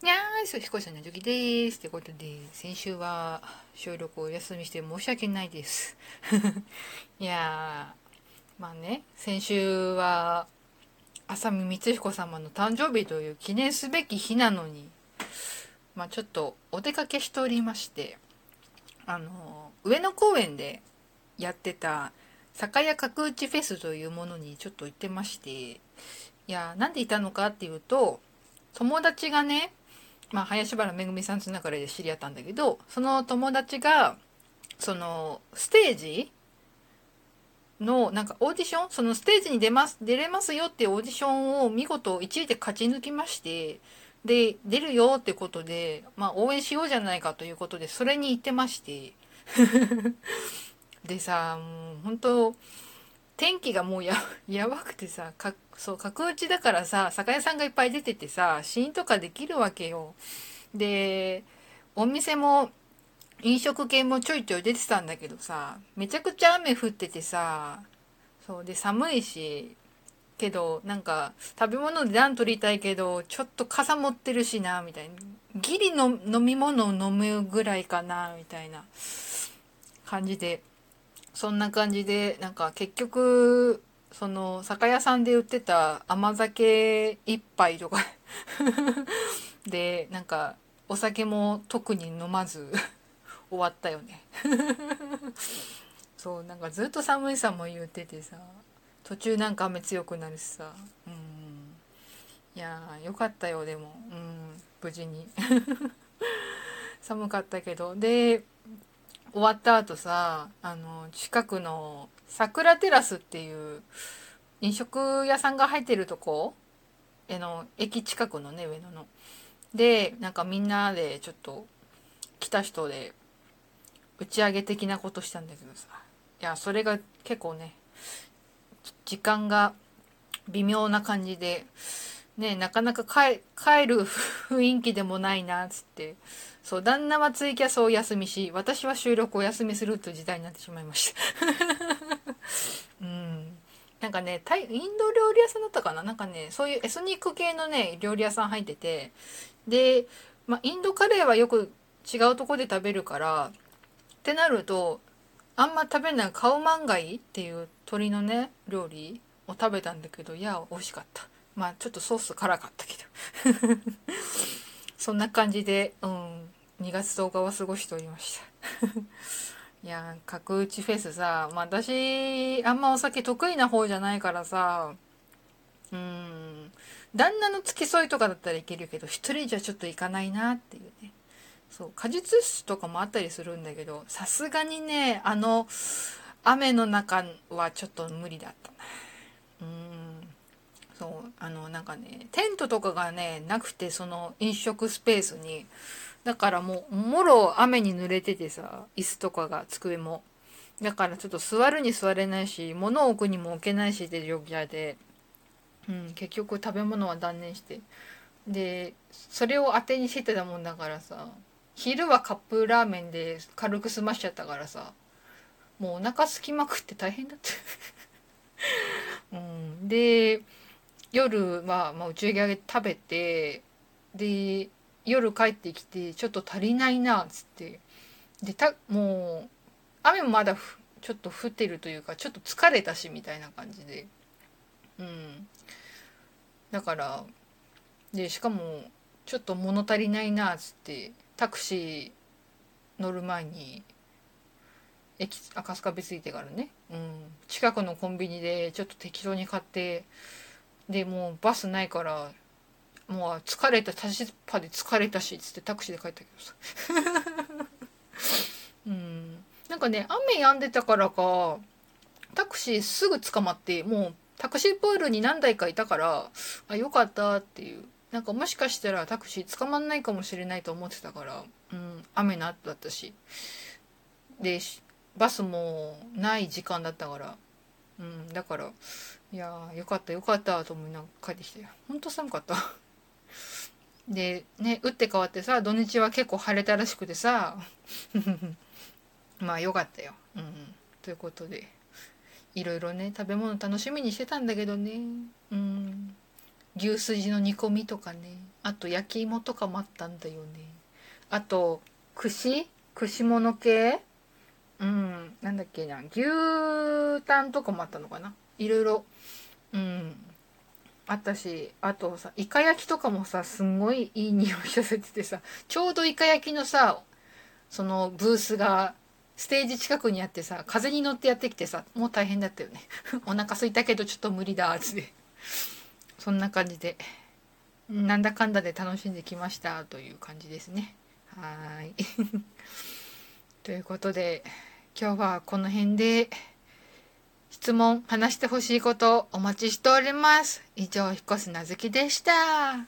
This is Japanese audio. にゃーい、そう、ひこさんの時です。ってことで、先週は収録をお休みして申し訳ないです。いやー、まあね、先週は、浅見光彦様の誕生日という記念すべき日なのに、まあちょっとお出かけしておりまして、上野公園でやってた、酒屋角打ちフェスというものにちょっと行ってまして、いやー、なんでいたのかっていうと、友達がね、まあ、林原めぐみさんつながりで知り合ったんだけど、その友達が、その、ステージの、なんかオーディション、そのステージに出れますよってオーディションを見事1位で勝ち抜きまして、で、出るよってことで、まあ、応援しようじゃないかということで、それに行ってまして。でさ、もう本当、天気がもうやばくてさ、角打ちだからさ、酒屋さんがいっぱい出ててさ、試飲とかできるわけよ。で、お店も、飲食系もちょいちょい出てたんだけどさ、めちゃくちゃ雨降っててさ、そう、で、寒いし、けど、なんか、食べ物で暖取りたいけど、ちょっと傘持ってるしな、みたいな。ギリの飲み物を飲むぐらいかな、みたいな感じで。そんな感じで、なんか結局、その酒屋さんで売ってた甘酒一杯とかで、なんかお酒も特に飲まず終わったよね。そう、なんかずっと寒いさも言っててさ、途中なんか雨強くなるしさ、いやーよかったよでも、無事に寒かったけどで。終わった後さ、近くの桜テラスっていう飲食屋さんが入ってるとこ、駅近くのね、上野の。で、なんかみんなでちょっと来た人で打ち上げ的なことしたんだけどさ。いや、それが結構ね、時間が微妙な感じで、ね、なかなか帰る雰囲気でもないな、つって。そう、旦那はツイキャスをお休みし、私は収録をお休みするという時代になってしまいました。なんかね、インド料理屋さんだったかななんかね、そういうエスニック系のね、料理屋さん入ってて、で、まあ、インドカレーはよく違うとこで食べるから、ってなると、あんま食べないカオマンガイっていう鶏のね、料理を食べたんだけど、いや、美味しかった。まあちょっとソース辛かったけどそんな感じで、2月10日は過ごしておりましたいやー角打ちフェスさ、まあ、私あんまお酒得意な方じゃないからさ旦那の付き添いとかだったらいけるけど一人じゃちょっといかないなっていうねそう果実酒とかもあったりするんだけどさすがにねあの雨の中はちょっと無理だったなそうなんかねテントとかがねなくてその飲食スペースにだからもうもろ雨に濡れててさ椅子とかが机もだからちょっと座るに座れないし物を置くにも置けないしって状況で、結局食べ物は断念してでそれを当てにしてたもんだからさ昼はカップラーメンで軽く済ましちゃったからさもうお腹すきまくって大変だったで夜は、まあ、打ち上げ食べて、で、夜帰ってきて、ちょっと足りないな、つって。で、もう、雨もまだちょっと降ってるというか、ちょっと疲れたし、みたいな感じで。だから、で、しかも、ちょっと物足りないな、つって、タクシー乗る前に、赤坂別駅からね、近くのコンビニで、ちょっと適当に買って、で、もうバスないから、もう疲れた、足しっぱで疲れたし、つってタクシーで帰ったけどさ。なんかね、雨止んでたからか、タクシーすぐ捕まって、もうタクシープールに何台かいたから、あ、よかったっていう。なんかもしかしたらタクシー捕まんないかもしれないと思ってたから、雨の後だったし。で、バスもない時間だったから、だから、いやー、よかったよかったと思いながら帰ってきて。ほんと寒かった。で、ね、打って変わってさ、土日は結構晴れたらしくてさ、まあよかったよ。ということで、いろいろね、食べ物楽しみにしてたんだけどね、牛すじの煮込みとかね、あと焼き芋とかもあったんだよね。あと串物系、なんだっけな、牛タンとかもあったのかな、いろいろあったし、あとさイカ焼きとかもさ、すんごいいい匂いさせててさ、ちょうどイカ焼きのさそのブースがステージ近くにあってさ、風に乗ってやってきてさ、もう大変だったよね。お腹空いたけどちょっと無理だーってそんな感じでなんだかんだで楽しんできましたという感じですね。はーい。ということで今日はこの辺で、質問、話してほしいことお待ちしております。以上、ひこすなずきでした。